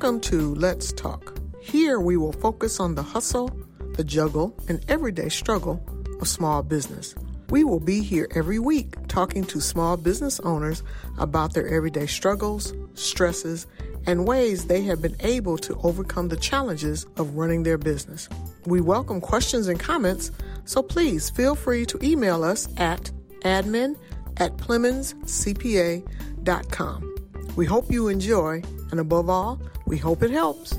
Welcome to Let's Talk. Here we will focus on the hustle, the juggle, and everyday struggle of small business. We will be here every week talking to small business owners about their everyday struggles, stresses, and ways they have been able to overcome the challenges of running their business. We welcome questions and comments, so please feel free to email us at admin@plemonscpa.com. We hope you enjoy, and above all, we hope it helps.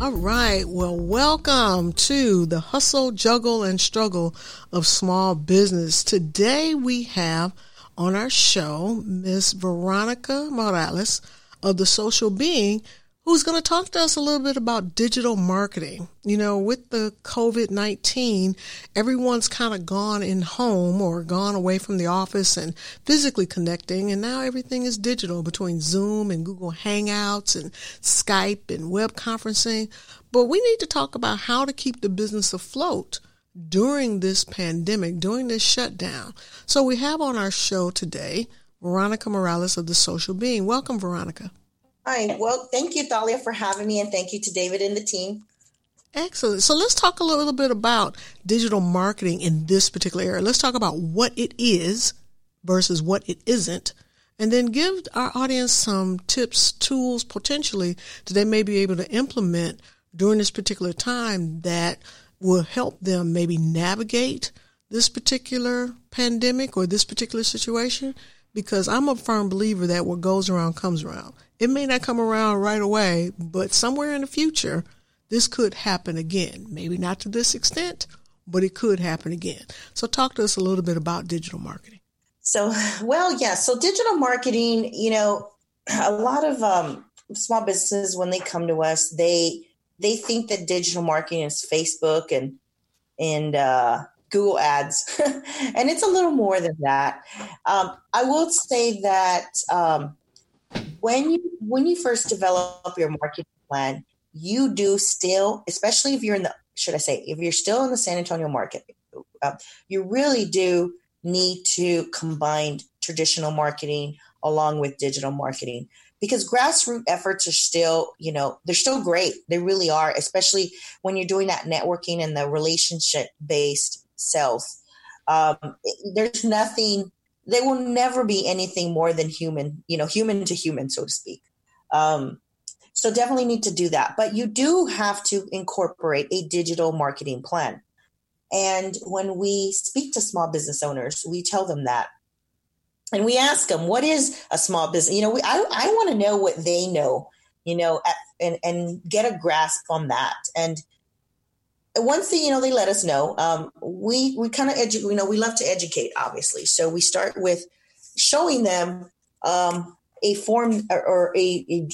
All right. Well, welcome to the hustle, juggle, and struggle of small business. Today we have on our show Miss Veronica Morales of The Social Being, who's going to talk to us a little bit about digital marketing. You know, with the COVID-19, everyone's kind of gone in home or gone away from the office and physically connecting, and now everything is digital between Zoom and Google Hangouts and Skype and web conferencing. But we need to talk about how to keep the business afloat during this pandemic, during this shutdown. So we have on our show today Veronica Morales of The Social Being. Welcome, Veronica. Hi. Well, thank you, Thalia, for having me, and thank you to David and the team. Excellent. So let's talk a little bit about digital marketing in this particular area. Let's talk about what it is versus what it isn't, and then give our audience some tips, tools, potentially, that they may be able to implement during this particular time that will help them maybe navigate this particular pandemic or this particular situation, because I'm a firm believer that what goes around comes around. It may not come around right away, but somewhere in the future, this could happen again. Maybe not to this extent, but it could happen again. So talk to us a little bit about digital marketing. So digital marketing, you know, a lot of small businesses, when they come to us, they think that digital marketing is Facebook and Google ads, and it's a little more than that. I will say that, when you first develop your marketing plan, you do still, especially if you're in the, if you're still in the San Antonio market, you really do need to combine traditional marketing along with digital marketing, because grassroots efforts are still, you know, they're still great. They really are, especially when you're doing that networking and the relationship-based sales. There's nothing. They will never be anything more than human, you know, human to human, so to speak. So definitely need to do that. But you do have to incorporate a digital marketing plan. And when we speak to small business owners, we tell them that. And we ask them, what is a small business? You know, I want to know what they know, you know, and get a grasp on that. And once they let us know, we kind of educate, you know, we love to educate, obviously. So we start with showing them a form or a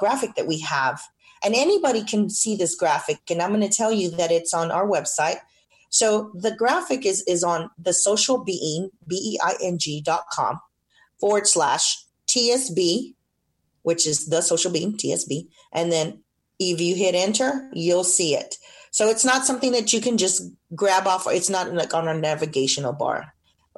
graphic that we have. And anybody can see this graphic. And I'm going to tell you that it's on our website. So the graphic is on the socialbeing, being.com /TSB, which is The Social Being, TSB. And then if you hit enter, you'll see it. So it's not something that you can just grab off. It's not like on a navigational bar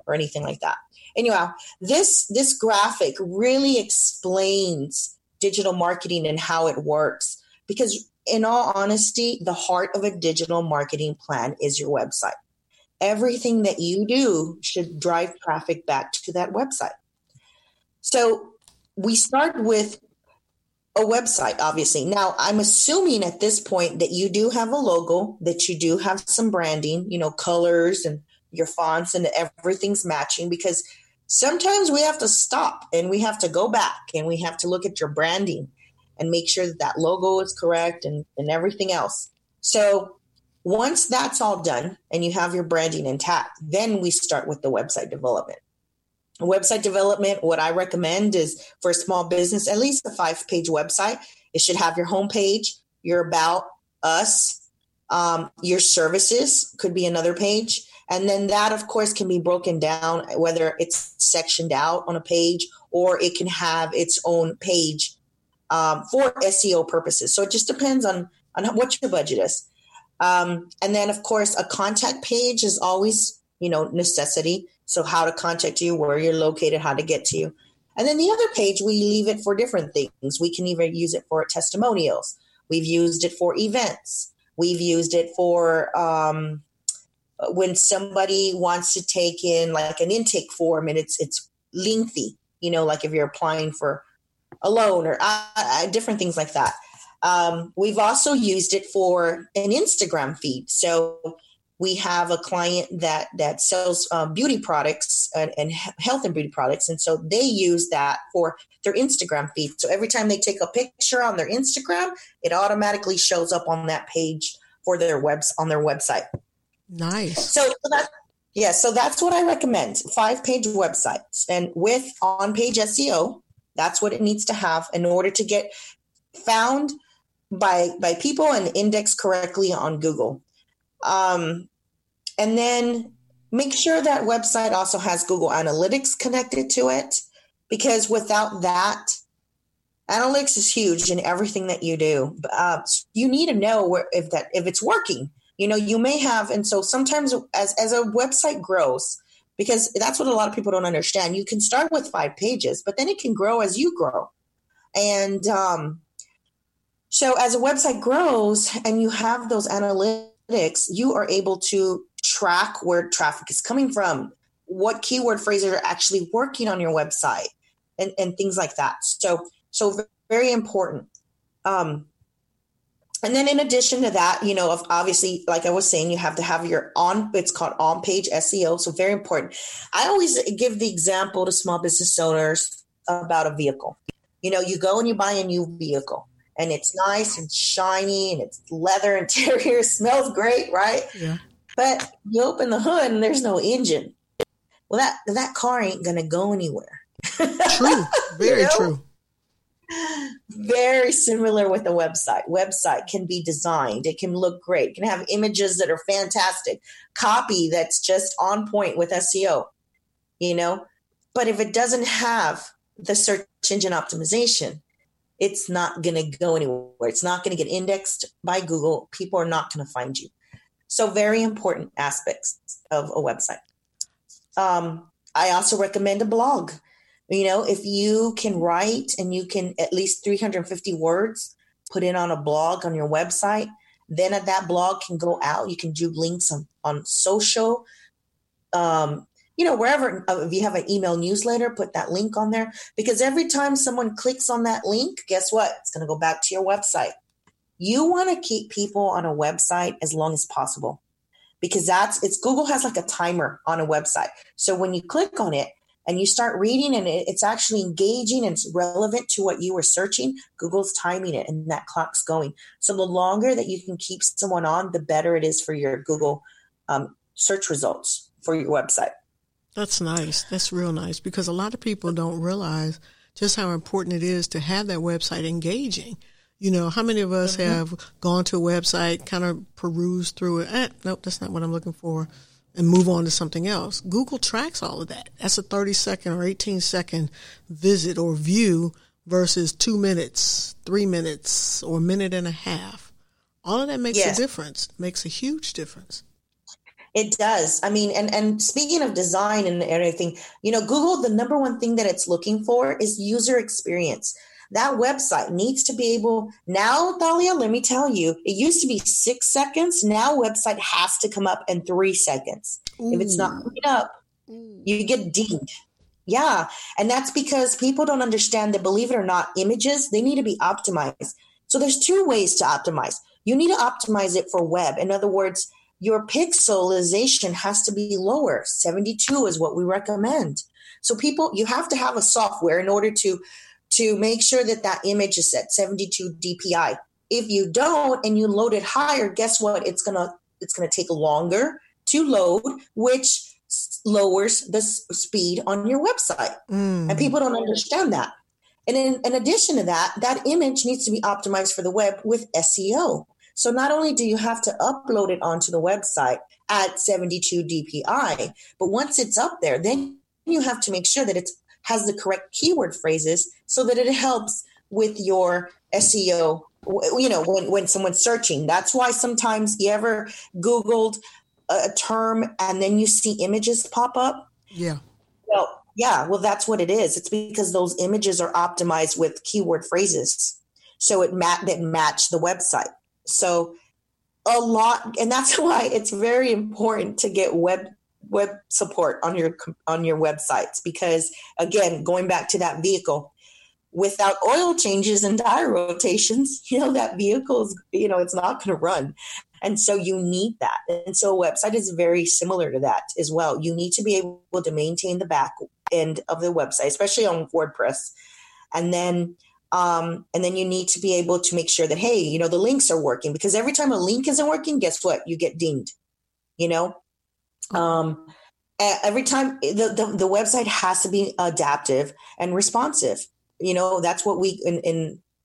or anything like that. Anyhow, this graphic really explains digital marketing and how it works, because in all honesty, the heart of a digital marketing plan is your website. Everything that you do should drive traffic back to that website. So we start with a website, obviously. Now, I'm assuming at this point that you do have a logo, that you do have some branding, you know, colors and your fonts and everything's matching, because sometimes we have to stop and we have to go back and we have to look at your branding and make sure that that logo is correct and everything else. So once that's all done and you have your branding intact, then we start with the website development. Website development, what I recommend is for a small business, at least a 5-page website. It should have your homepage, your about us, your services could be another page. And then that, of course, can be broken down, whether it's sectioned out on a page or it can have its own page for SEO purposes. So it just depends on what your budget is. And then, of course, a contact page is always, you know, necessity. So how to contact you, where you're located, how to get to you. And then the other page, we leave it for different things. We can even use it for testimonials. We've used it for events. We've used it for when somebody wants to take in like an intake form and it's lengthy, you know, like if you're applying for a loan or different things like that. We've also used it for an Instagram feed. So we have a client that sells beauty products and health and beauty products. And so they use that for their Instagram feed. So every time they take a picture on their Instagram, it automatically shows up on that page for their website. Nice. So that's what I recommend. 5-page websites and with on-page SEO. That's what it needs to have in order to get found by people and indexed correctly on Google. And then make sure that website also has Google Analytics connected to it, because without that, analytics is huge in everything that you do. You need to know if it's working. You know, you may have, and so sometimes as a website grows, because that's what a lot of people don't understand. You can start with 5 pages, but then it can grow as you grow. And so as a website grows and you have those analytics, you are able to track where traffic is coming from, what keyword phrases are actually working on your website, and things like that. So very important. And then in addition to that, you know, obviously, like I was saying, you have to have it's called on-page SEO. So very important. I always give the example to small business owners about a vehicle. You know, you go and you buy a new vehicle and it's nice and shiny and it's leather interior, smells great, right? Yeah. But you open the hood and there's no engine. Well, that car ain't going to go anywhere. True. Very true. Very similar with a website. Website can be designed. It can look great. It can have images that are fantastic. Copy that's just on point with SEO, you know. But if it doesn't have the search engine optimization, it's not going to go anywhere. It's not going to get indexed by Google. People are not going to find you. So very important aspects of a website. I also recommend a blog. You know, if you can write and you can at least 350 words put in on a blog on your website, then that blog can go out. You can do links on social, you know, wherever. If you have an email newsletter, put that link on there, because every time someone clicks on that link, guess what? It's going to go back to your website. You want to keep people on a website as long as possible, because Google has like a timer on a website. So when you click on it, and you start reading and it's actually engaging and it's relevant to what you were searching, Google's timing it and that clock's going. So the longer that you can keep someone on, the better it is for your Google search results for your website. That's nice. That's real nice, because a lot of people don't realize just how important it is to have that website engaging. You know, how many of us have gone to a website, kind of perused through it, nope, that's not what I'm looking for, and move on to something else. Google tracks all of that. That's a 30-second or 18-second visit or view versus 2 minutes, 3 minutes, or a minute and a half. All of that makes a difference, makes a huge difference. It does. I mean, and speaking of design and everything, you know, Google, the number one thing that it's looking for is user experience. That website needs to be able, now, Thalia, let me tell you, it used to be 6 seconds. Now website has to come up in 3 seconds. If it's not coming up, you get dinged. Yeah. And that's because people don't understand that, believe it or not, images, they need to be optimized. So there's 2 ways to optimize. You need to optimize it for web. In other words, your pixelization has to be lower. 72 is what we recommend. So people, you have to have a software in order to make sure that image is at 72 DPI. If you don't and you load it higher, guess what? It's going to take longer to load, which lowers the speed on your website. And people don't understand that. And in addition to that, that image needs to be optimized for the web with SEO. So not only do you have to upload it onto the website at 72 DPI, but once it's up there, then you have to make sure that it's has the correct keyword phrases so that it helps with your SEO, you know, when someone's searching. That's why sometimes you ever Googled a term and then you see images pop up. Yeah. Well, Yeah, well, that's what it is. It's because those images are optimized with keyword phrases. So it that match the website. So a lot, and that's why it's very important to get web support on your websites, because again, going back to that vehicle, without oil changes and tire rotations, that vehicle is, it's not going to run. And so you need that. And so a website is very similar to that as well. You need to be able to maintain the back end of the website, especially on WordPress. And then you need to be able to make sure that, hey, the links are working, because every time a link isn't working, guess what? You get dinged, every time the website has to be adaptive and responsive. That's what we,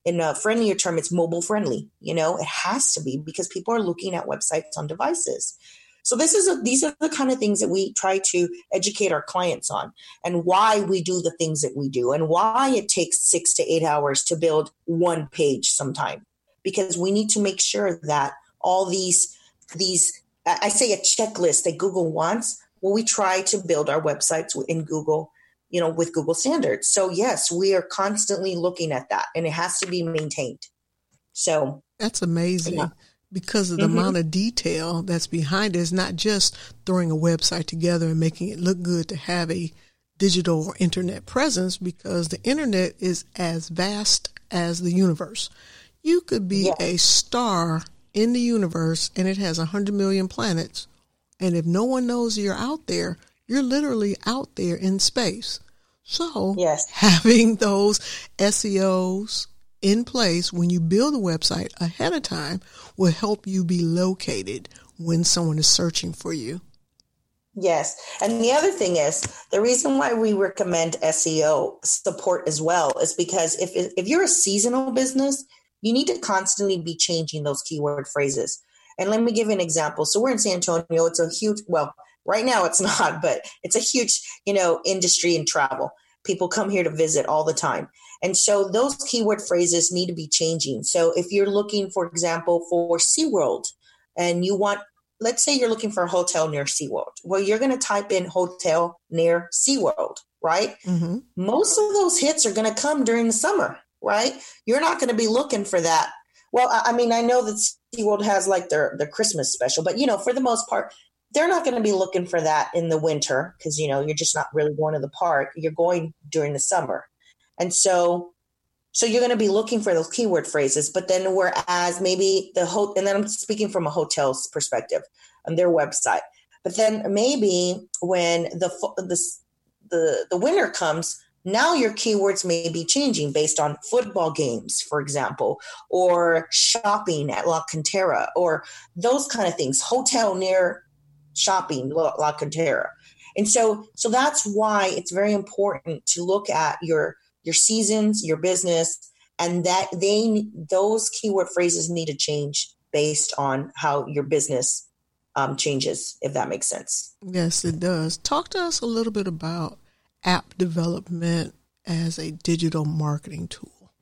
in a friendlier term, it's mobile friendly. It has to be, because people are looking at websites on devices. So these are the kind of things that we try to educate our clients on, and why we do the things that we do, and why it takes 6 to 8 hours to build one page sometime, because we need to make sure that all these, I say a checklist that Google wants. Well, we try to build our websites in Google, with Google standards. So yes, we are constantly looking at that, and it has to be maintained. So that's amazing. Yeah. Because of the amount of detail that's behind it. It's not just throwing a website together and making it look good to have a digital or internet presence, because the internet is as vast as the universe. You could be a star in the universe, and it has 100 million planets. And if no one knows you're out there, you're literally out there in space. So having those SEOs in place when you build a website ahead of time will help you be located when someone is searching for you. Yes. And the other thing is, the reason why we recommend SEO support as well is because if you're a seasonal business, you need to constantly be changing those keyword phrases. And let me give you an example. So we're in San Antonio. It's a huge, well, right now it's not, but it's a huge, industry in travel. People come here to visit all the time. And so those keyword phrases need to be changing. So if you're looking, for example, for SeaWorld, and you want, let's say you're looking for a hotel near SeaWorld. Well, you're going to type in hotel near SeaWorld, right? Mm-hmm. Most of those hits are going to come during the summer, right? You're not going to be looking for that. Well, I mean, I know that SeaWorld has like their Christmas special, but for the most part, they're not going to be looking for that in the winter, because, you're just not really going to the park. You're going during the summer. And so you're going to be looking for those keyword phrases, but then whereas maybe and then I'm speaking from a hotel's perspective on their website, but then maybe when the winter comes, now your keywords may be changing based on football games, for example, or shopping at La Cantera, or those kind of things, hotel near shopping, La Cantera. And so that's why it's very important to look at your seasons, your business, and that those keyword phrases need to change based on how your business changes, if that makes sense. Yes, it does. Talk to us a little bit about app development as a digital marketing tool.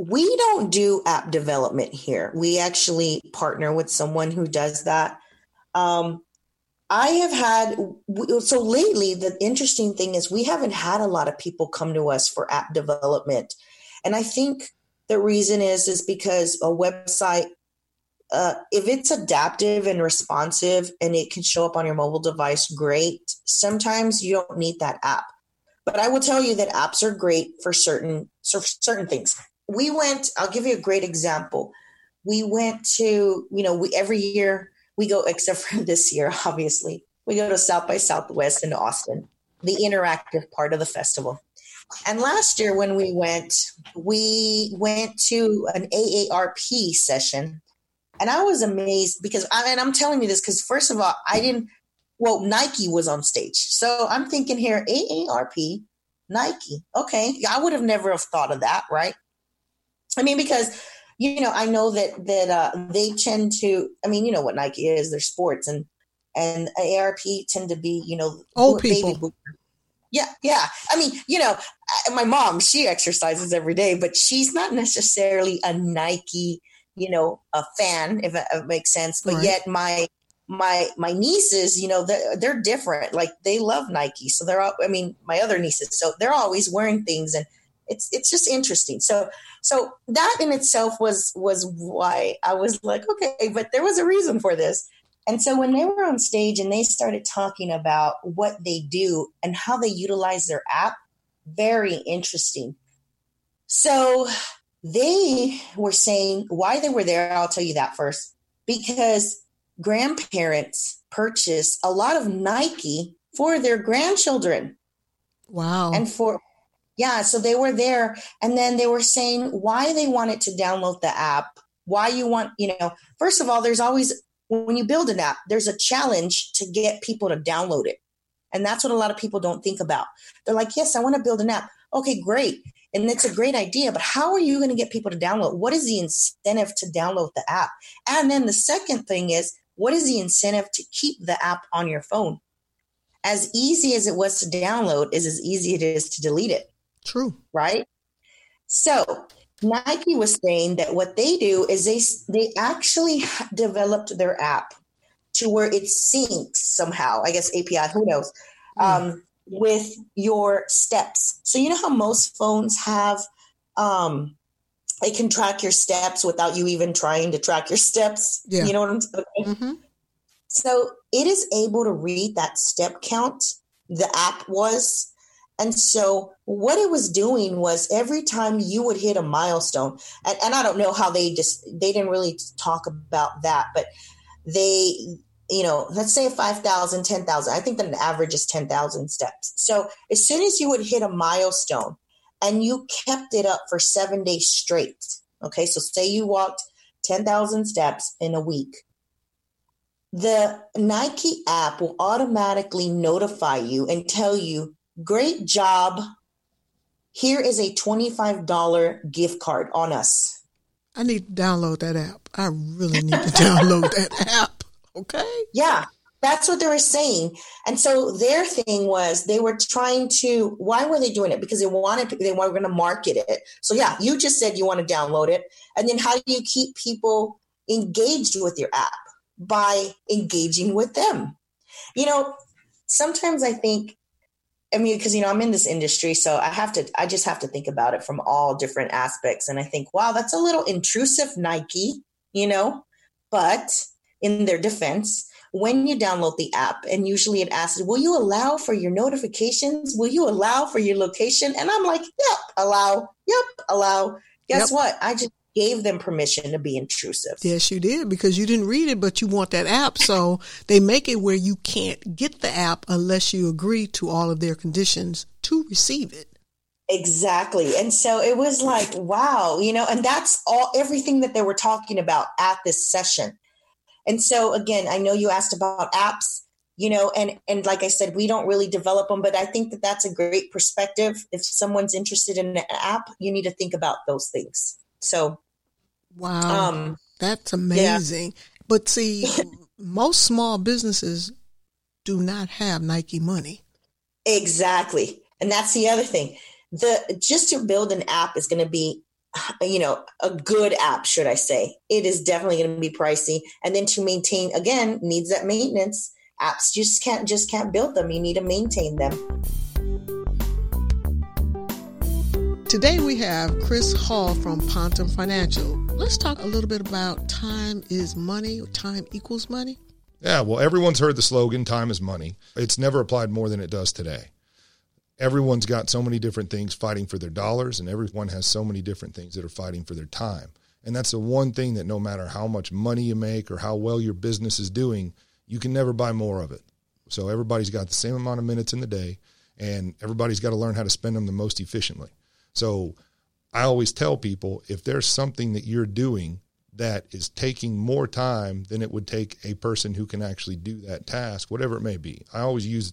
We don't do app development here. We actually partner with someone who does that. So lately, the interesting thing is we haven't had a lot of people come to us for app development. And I think the reason is because a website, if it's adaptive and responsive and it can show up on your mobile device, great. Sometimes you don't need that app. But I will tell you that apps are great for certain things. I'll give you a great example. We went to, every year, we go, except for this year, obviously, we go to South by Southwest in Austin, the interactive part of the festival. And last year when we went to an AARP session, and I was amazed because, I'm telling you this because first of all, Nike was on stage. So I'm thinking here, AARP, Nike. Okay. I would have never have thought of that, right? I mean, because I know that they tend to, what Nike is, they're sports, and AARP tend to be, old people. Baby boomers. Yeah. Yeah. I mean, my mom, she exercises every day, but she's not necessarily a Nike, a fan, if it makes sense. But right. Yet my, my nieces, you know, they're different. Like, they love Nike. So they're all, I mean, my other nieces, so they're always wearing things, and it's just interesting. So that in itself was why I was like, okay, but there was a reason for this. And so when they were on stage and they started talking about what they do and how they utilize their app, very interesting. So they were saying why they were there. I'll tell you that first, because grandparents purchase a lot of Nike for their grandchildren. Wow. And so they were there. And then they were saying why they wanted to download the app, why you want, you know, first of all, there's always, when you build an app, there's a challenge to get people to download it. And that's what a lot of people don't think about. They're like, yes, I want to build an app. Okay, great. And it's a great idea, but how are you going to get people to download? What is the incentive to download the app? And then the second thing is, what is the incentive to keep the app on your phone? As easy as it was to download is as easy it is to delete it. True. Right? So Nike was saying that what they do is they actually developed their app to where it syncs somehow, I guess API, who knows, with your steps. So you know how most phones have, they can track your steps without you even trying to track your steps. Yeah. You know what I'm saying? Mm-hmm. So it is able to read that step count, the app was. And so what it was doing was every time you would hit a milestone, and I don't know how they didn't really talk about that, but they, you know, let's say 5,000, 10,000. I think that an average is 10,000 steps. So as soon as you would hit a milestone and you kept it up for 7 days straight, okay, so say you walked 10,000 steps in a week, the Nike app will automatically notify you and tell you, great job. Here is a $25 gift card on us. I need to download that app. I really need to download that app. Okay. Yeah. That's what they were saying. And so their thing was they were trying to, why were they doing it? Because they were going to market it. So yeah, you just said you want to download it. And then how do you keep people engaged with your app? By engaging with them. You know, sometimes I think, I mean, because, you know, I'm in this industry, so I just have to think about it from all different aspects. And I think, wow, that's a little intrusive, Nike, you know, but in their defense, when you download the app, and usually it asks, will you allow for your notifications? Will you allow for your location? And I'm like, yep, allow. Yep, allow. Guess what? I just gave them permission to be intrusive. Yes, you did, because you didn't read it, but you want that app. So they make it where you can't get the app unless you agree to all of their conditions to receive it. Exactly. And so it was like, wow, you know, and that's everything that they were talking about at this session. And so again, I know you asked about apps, you know, and like I said, we don't really develop them, but I think that that's a great perspective. If someone's interested in an app, you need to think about those things. So, wow, that's amazing. Yeah. But see, most small businesses do not have Nike money. Exactly. And that's the other thing. Just to build an app is going to be, you know, a good app, should I say. It is definitely going to be pricey. And then to maintain, again, needs that maintenance. Apps just can't build them. You need to maintain them. Today we have Chris Hall from Pontem Financial. Let's talk a little bit about time is money, time equals money. Yeah, well, everyone's heard the slogan, time is money. It's never applied more than it does today. Everyone's got so many different things fighting for their dollars, and everyone has so many different things that are fighting for their time. And that's the one thing that no matter how much money you make or how well your business is doing, you can never buy more of it. So everybody's got the same amount of minutes in the day, and everybody's got to learn how to spend them the most efficiently. So I always tell people, if there's something that you're doing that is taking more time than it would take a person who can actually do that task, whatever it may be. I always use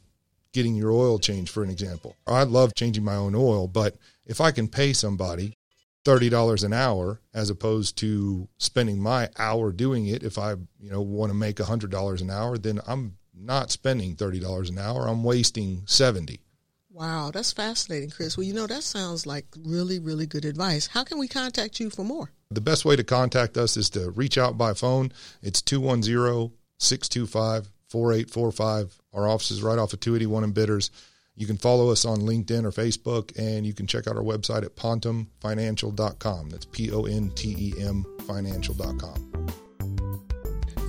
getting your oil changed for an example. I love changing my own oil, but if I can pay somebody $30 an hour as opposed to spending my hour doing it, if I, you know, want to make $100 an hour, then I'm not spending $30 an hour. I'm wasting $70. Wow, that's fascinating, Chris. Well, you know, that sounds like really, really good advice. How can we contact you for more? The best way to contact us is to reach out by phone. It's 210 625-4845. Our office is right off of 281 in Bitters. You can follow us on LinkedIn or Facebook, and you can check out our website at pontemfinancial.com. That's P-O-N-T-E-M financial.com.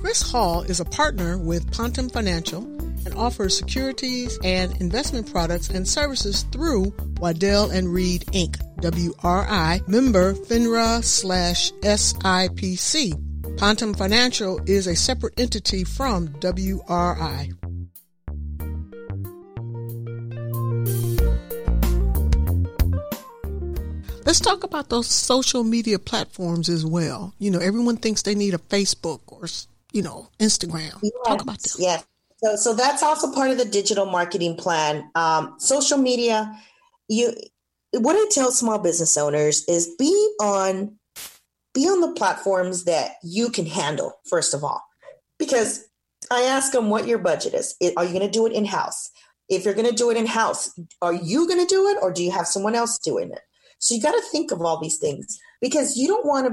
Chris Hall is a partner with Pontem Financial and offers securities and investment products and services through Waddell and Reed, Inc., WRI, member FINRA/SIPC. Pontem Financial is a separate entity from WRI. Let's talk about those social media platforms as well. You know, everyone thinks they need a Facebook or, you know, Instagram. Yes, talk about that. Yes. So that's also part of the digital marketing plan. Social media, what I tell small business owners is be on the platforms that you can handle, first of all, because I ask them what your budget is. Are you going to do it in-house? If you're going to do it in-house, are you going to do it or do you have someone else doing it? So you got to think of all these things because you don't want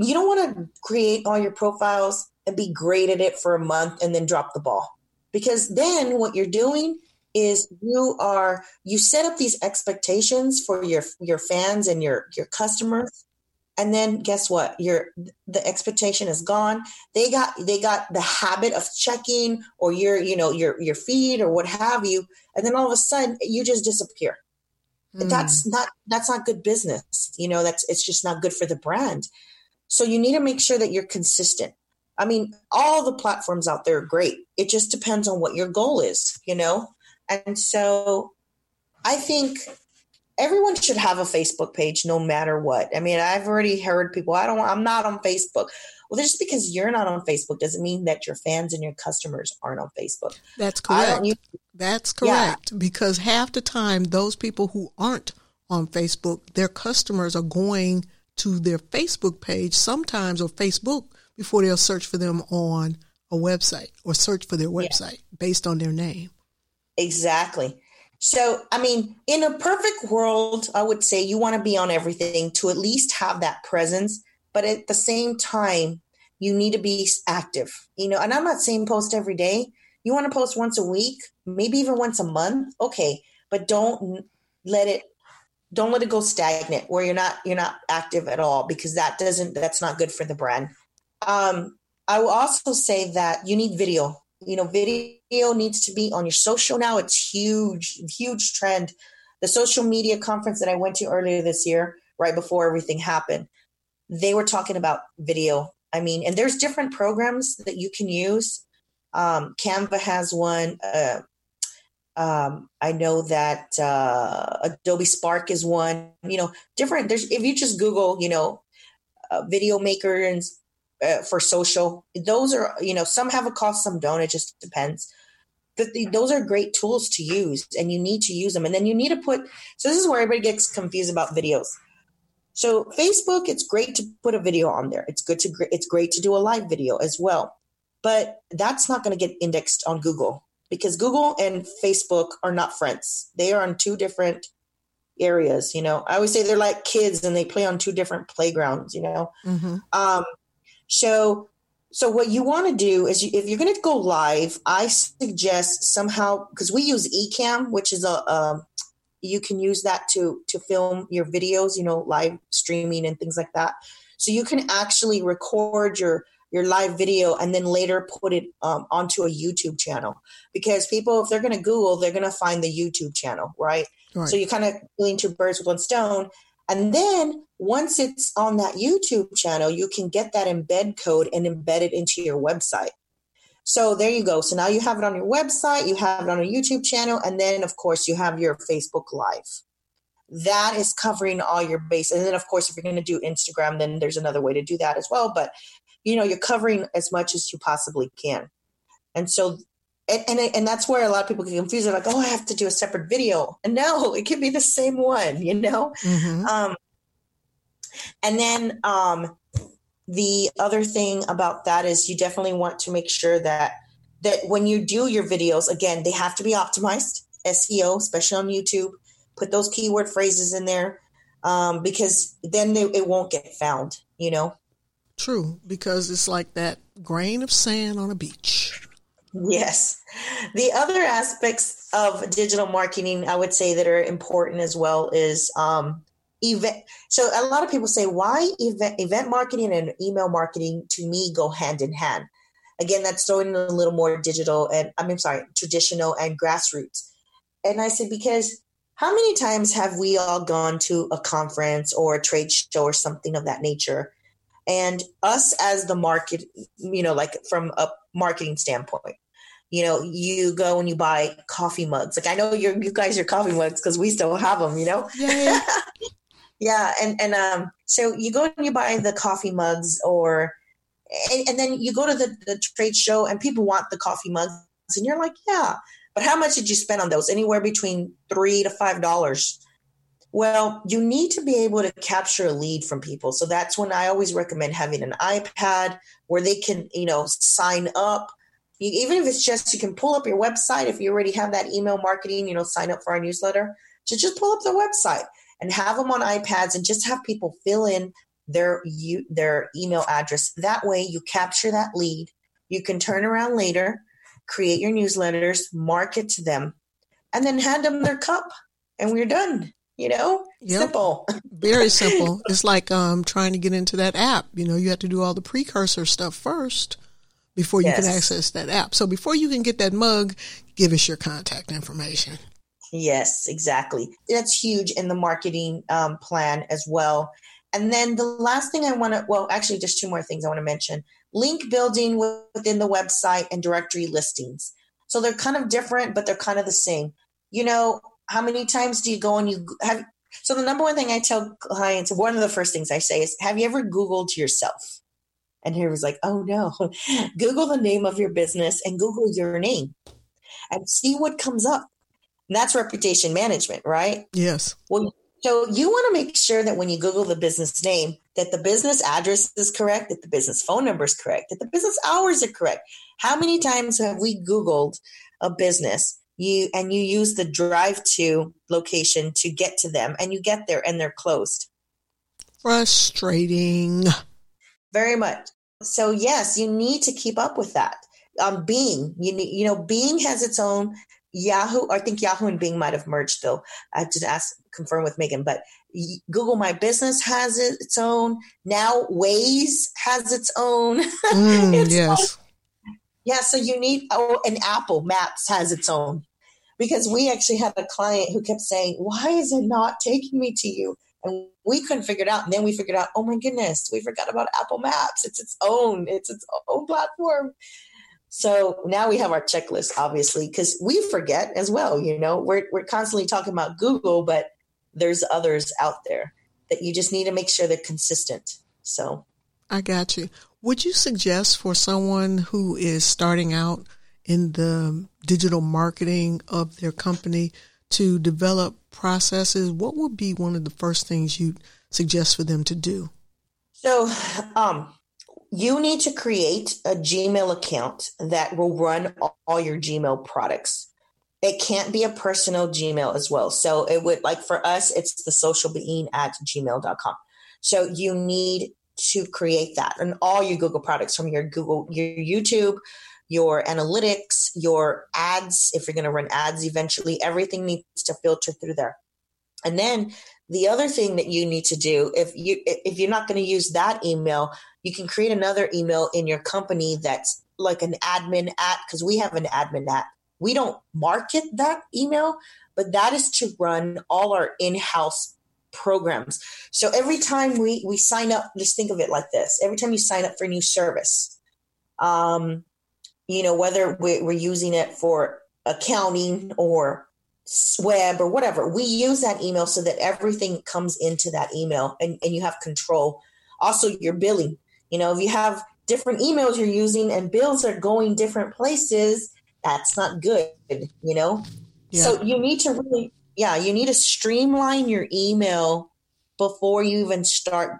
to create all your profiles and be great at it for a month and then drop the ball. Because then what you're doing is you set up these expectations for your fans and your customers. And then guess what? The expectation is gone. They got the habit of checking or your feed or what have you. And then all of a sudden you just disappear. That's not good business. It's just not good for the brand. So you need to make sure that you're consistent. I mean, all the platforms out there are great. It just depends on what your goal is, And so I think everyone should have a Facebook page no matter what. I mean, I've already heard people, I'm not on Facebook. Well, just because you're not on Facebook doesn't mean that your fans and your customers aren't on Facebook. That's correct. That's correct. Yeah. Because half the time, those people who aren't on Facebook, their customers are going to their Facebook page sometimes or Facebook before they'll search for them on a website or search for their website based on their name. Exactly. So, I mean, in a perfect world, I would say you want to be on everything to at least have that presence. But at the same time, you need to be active, and I'm not saying post every day. You want to post once a week, maybe even once a month. Okay. But don't let it go stagnant where you're not active at all, because that's not good for the brand. I will also say that you need video, video needs to be on your social. Now it's huge, huge trend. The social media conference that I went to earlier this year, right before everything happened, they were talking about video. I mean, and there's different programs that you can use. Canva has one. I know that Adobe Spark is one. Different. If you just Google, video makers for social, those are, some have a cost, some don't. It just depends. But those are great tools to use, and you need to use them. And then you need to so this is where everybody gets confused about videos. So Facebook, it's great to put a video on there. It's great to do a live video as well, but that's not going to get indexed on Google because Google and Facebook are not friends. They are on two different areas. I always say they're like kids and they play on two different playgrounds. Mm-hmm. So what you want to do is if you're going to go live, I suggest somehow, because we use Ecamm, which is you can use that to film your videos, live streaming and things like that. So you can actually record your live video and then later put it onto a YouTube channel, because people, if they're going to Google, they're going to find the YouTube channel, right? So you kind of killing two birds with one stone. And then once it's on that YouTube channel, you can get that embed code and embed it into your website. So there you go. So now you have it on your website, you have it on a YouTube channel, and then, of course, you have your Facebook Live. That is covering all your bases. And then, of course, if you're going to do Instagram, then there's another way to do that as well. But, you're covering as much as you possibly can. And so and that's where a lot of people get confused. They're like, oh, I have to do a separate video. And no, it could be the same one, Mm-hmm. And then the other thing about that is you definitely want to make sure that when you do your videos, again, they have to be optimized, SEO, especially on YouTube. Put those keyword phrases in there because then it won't get found. True, because it's like that grain of sand on a beach. Yes. The other aspects of digital marketing, I would say, that are important as well is event. So a lot of people say, why event marketing and email marketing, to me, go hand in hand. Again, that's throwing a little more digital and traditional and grassroots. And I said, because how many times have we all gone to a conference or a trade show or something of that nature? And us as the market, like from a marketing standpoint, you go and you buy coffee mugs. Like I know you guys are coffee mugs because we still have them, Yeah. Yeah. And so you go and you buy the coffee mugs and then you go to the trade show and people want the coffee mugs and you're like, yeah, but how much did you spend on those? Anywhere between $3 to $5. Well, you need to be able to capture a lead from people. So that's when I always recommend having an iPad where they can, sign up. Even if it's just, you can pull up your website. If you already have that email marketing, sign up for our newsletter. So just pull up their website and have them on iPads and just have people fill in their email address. That way you capture that lead. You can turn around later, create your newsletters, market to them, and then hand them their cup. And we're done. Yep. Simple. Very simple. It's like trying to get into that app. You have to do all the precursor stuff first before you can access that app. So before you can get that mug, give us your contact information. Yes, exactly. That's huge in the marketing plan as well. And then the last thing just two more things I want to mention. Link building within the website and directory listings. So they're kind of different, but they're kind of the same. How many times do you go and you have? So the number one thing I tell clients, one of the first things I say is, have you ever Googled yourself? And he was like, oh no, Google the name of your business and Google your name and see what comes up. And that's reputation management, right? Yes. Well, so you want to make sure that when you Google the business name, that the business address is correct, that the business phone number is correct, that the business hours are correct. How many times have we Googled a business? You use the drive to location to get to them, and you get there and they're closed. Frustrating. Very much. So yes, you need to keep up with that. Bing, Bing has its own Yahoo. I think Yahoo and Bing might have merged though. I have to confirm with Megan, but Google My Business has its own. Now Waze has its own. Yes. Yeah, so you need, and Apple Maps has its own, because we actually had a client who kept saying, why is it not taking me to you? And we couldn't figure it out. And then we figured out, oh my goodness, we forgot about Apple Maps. It's its own platform. So now we have our checklist, obviously, because we forget as well. We're constantly talking about Google, but there's others out there that you just need to make sure they're consistent. So I got you. Would you suggest for someone who is starting out in the digital marketing of their company to develop processes? What would be one of the first things you'd suggest for them to do? So you need to create a Gmail account that will run all your Gmail products. It can't be a personal Gmail as well. So it would, like for us, it's the socialbeing@gmail.com. So you need to create that and all your Google products, from your Google, your YouTube, your analytics, your ads. If you're going to run ads eventually, everything needs to filter through there. And then the other thing that you need to do, if you're not going to use that email, you can create another email in your company that's like an admin at, because we have an admin at. We don't market that email, but that is to run all our in-house programs. So every time we sign up, just think of it like this. Every time you sign up for a new service, whether we're using it for accounting or web or whatever, we use that email so that everything comes into that email and you have control. Also your billing, if you have different emails you're using and bills are going different places, that's not good, Yeah. So you need to streamline your email before you even start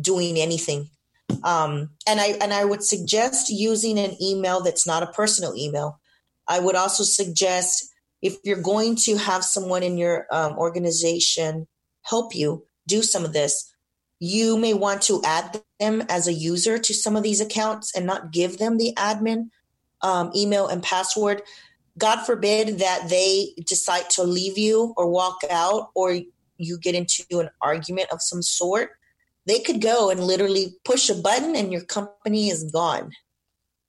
doing anything. And I would suggest using an email that's not a personal email. I would also suggest, if you're going to have someone in your organization help you do some of this, You may want to add them as a user to some of these accounts and not give them the admin email and password. God forbid that they decide to leave you or walk out, or you get into an argument of some sort. They could go and literally push a button and your company is gone.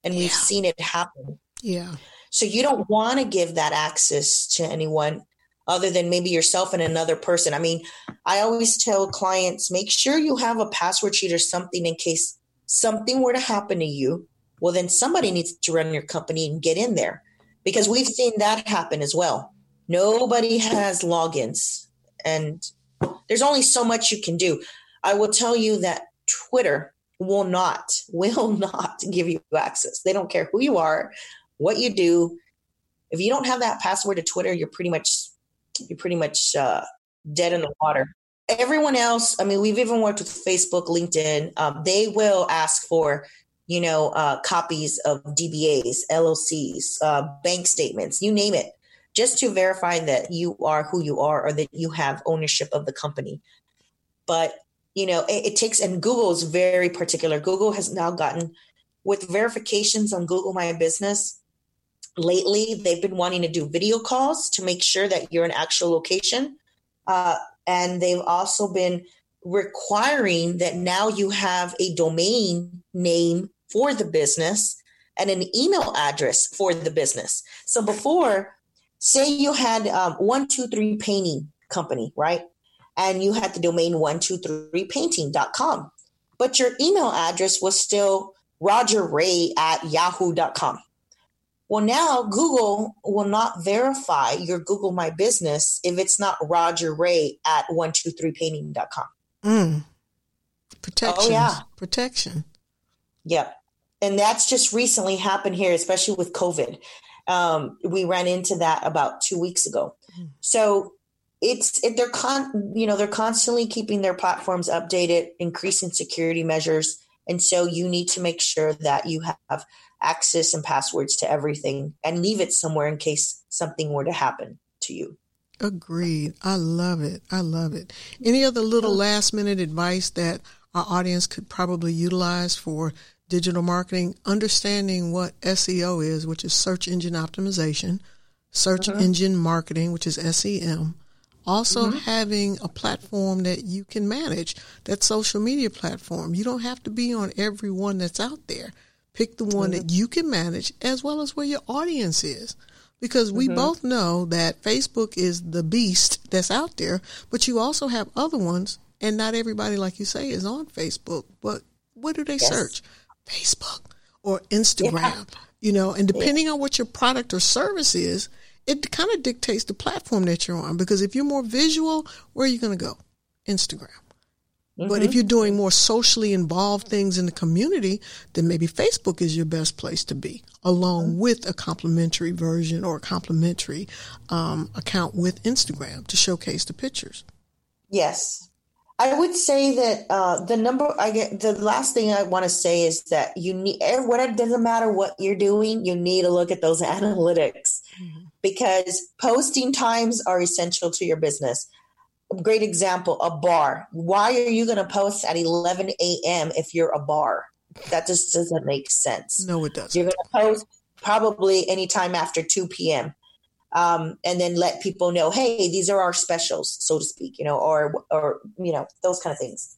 And we've seen it happen. Yeah. So you don't want to give that access to anyone other than maybe yourself and another person. I mean, I always tell clients, make sure you have a password sheet or something in case something were to happen to you. Well, then somebody needs to run your company and get in there, because we've seen that happen as well. Nobody has logins, and there's only so much you can do. I will tell you that Twitter will not give you access. They don't care who you are, what you do. If you don't have that password to Twitter, you're pretty much dead in the water. Everyone else, I mean, we've even worked with Facebook, LinkedIn. They will ask for, copies of DBAs, LLCs, bank statements, you name it, just to verify that you are who you are or that you have ownership of the company. But, it takes, and Google is very particular. Google has now gotten, with verifications on Google My Business, lately, they've been wanting to do video calls to make sure that you're in actual location. And they've also been requiring that now you have a domain name for the business and an email address for the business. So before, say you had 123 painting company, right? And you had the domain 123painting.com, but your email address was still rogerray@yahoo.com. Well, now Google will not verify your Google My Business if it's not rogerray@123painting.com. Protection. Oh, yeah. Protection. Yep. And that's just recently happened here, especially with COVID. We ran into that about 2 weeks ago. So they're constantly keeping their platforms updated, increasing security measures. And so you need to make sure that you have access and passwords to everything and leave it somewhere in case something were to happen to you. Agreed. I love it. I love it. Any other little last minute advice that our audience could probably utilize for digital marketing? Understanding what SEO is, which is search engine optimization, search engine marketing, which is SEM. Also having a platform that you can manage, that social media platform. You don't have to be on every one that's out there. Pick the one that you can manage, as well as where your audience is. Because we both know that Facebook is the beast that's out there, but you also have other ones, and not everybody, like you say, is on Facebook. But what do they search? Facebook or Instagram, and depending on what your product or service is, it kind of dictates the platform that you're on. Because if you're more visual, where are you going to go? Instagram. Mm-hmm. But if you're doing more socially involved things in the community, then maybe Facebook is your best place to be, along with a complimentary version or a complimentary account with Instagram to showcase the pictures. Yes. I would say that the last thing I want to say is that you need, it doesn't matter what you're doing, you need to look at those analytics, because posting times are essential to your business. A great example, a bar. Why are you going to post at 11 a.m. if you're a bar? That just doesn't make sense. No, it doesn't. You're going to post probably anytime after 2 p.m. And then let people know, hey, these are our specials, so to speak, or those kind of things.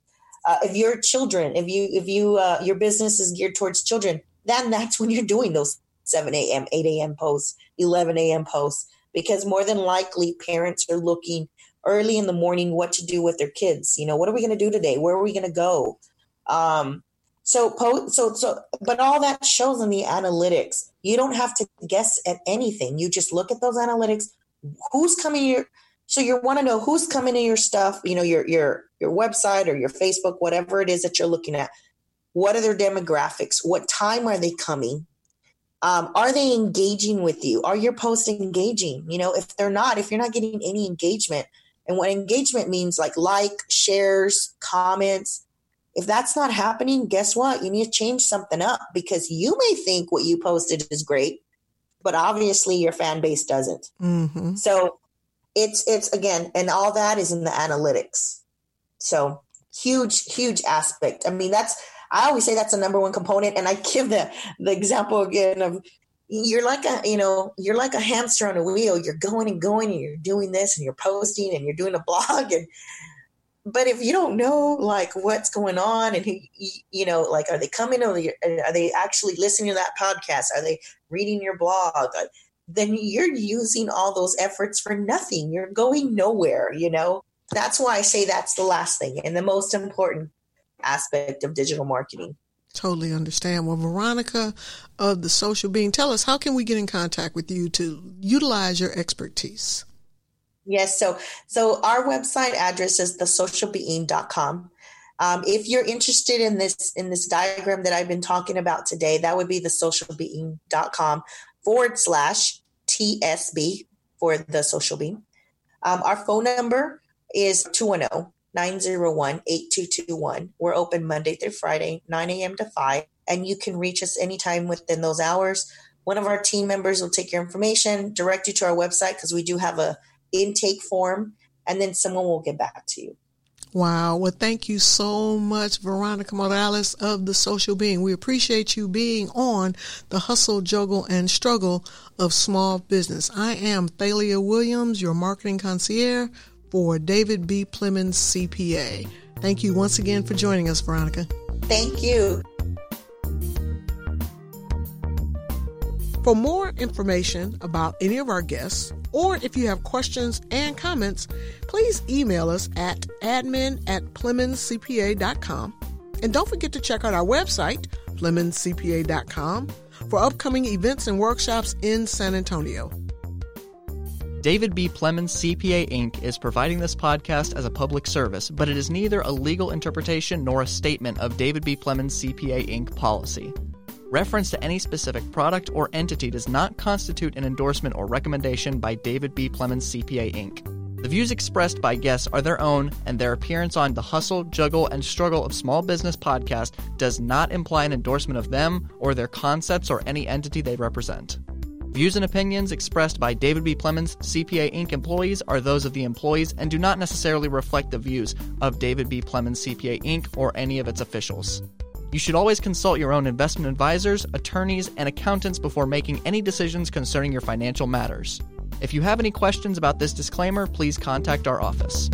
If you're children, if you your business is geared towards children, then that's when you're doing those 7 a.m., 8 a.m. posts, 11 a.m. posts, because more than likely parents are looking early in the morning what to do with their kids. What are we going to do today? Where are we going to go? But all that shows in the analytics. You don't have to guess at anything. You just look at those analytics. Who's coming here? So you want to know who's coming to your stuff, your website or your Facebook, whatever it is that you're looking at. What are their demographics? What time are they coming? Are they engaging with you? Are your posts engaging? If they're not, if you're not getting any engagement, and what engagement means, like shares, comments. If that's not happening, guess what? You need to change something up, because you may think what you posted is great, but obviously your fan base doesn't. Mm-hmm. So it's again, and all that is in the analytics. So Huge aspect. I mean, I always say that's the number one component. And I give the example again of you're like a hamster on a wheel. You're going and going, and you're doing this, and you're posting, and you're doing a blog. But if you don't know like what's going on and who, like, are they coming over? Are they actually listening to that podcast? Are they reading your blog? Then you're using all those efforts for nothing. You're going nowhere, That's why I say that's the last thing and the most important aspect of digital marketing. Totally understand. Well, Veronica of The Social Being, tell us, how can we get in contact with you to utilize your expertise? Yes. So our website address is thesocialbeing.com. If you're interested in this diagram that I've been talking about today, that would be thesocialbeing.com/TSB for The Social Being. Our phone number is 210-901-8221. We're open Monday through Friday, 9 a.m. to 5, and you can reach us anytime within those hours. One of our team members will take your information, direct you to our website, because we do have a intake form, and then someone will get back to you. Wow. Well, thank you so much, Veronica Morales of The Social Being. We appreciate you being on the hustle, juggle, and struggle of small business. I am Thalia Williams, your marketing concierge for David B. Plemons, CPA. Thank you once again for joining us, Veronica. Thank you. For more information about any of our guests, or if you have questions and comments, please email us at admin@plemonscpa.com. And don't forget to check out our website, plemonscpa.com, for upcoming events and workshops in San Antonio. David B. Plemons, CPA, Inc. is providing this podcast as a public service, but it is neither a legal interpretation nor a statement of David B. Plemons, CPA, Inc. policy. Reference to any specific product or entity does not constitute an endorsement or recommendation by David B. Plemons, CPA, Inc. The views expressed by guests are their own, and their appearance on the Hustle, Juggle, and Struggle of Small Business podcast does not imply an endorsement of them or their concepts or any entity they represent. Views and opinions expressed by David B. Plemons, CPA, Inc. employees are those of the employees and do not necessarily reflect the views of David B. Plemons, CPA, Inc. or any of its officials. You should always consult your own investment advisors, attorneys, and accountants before making any decisions concerning your financial matters. If you have any questions about this disclaimer, please contact our office.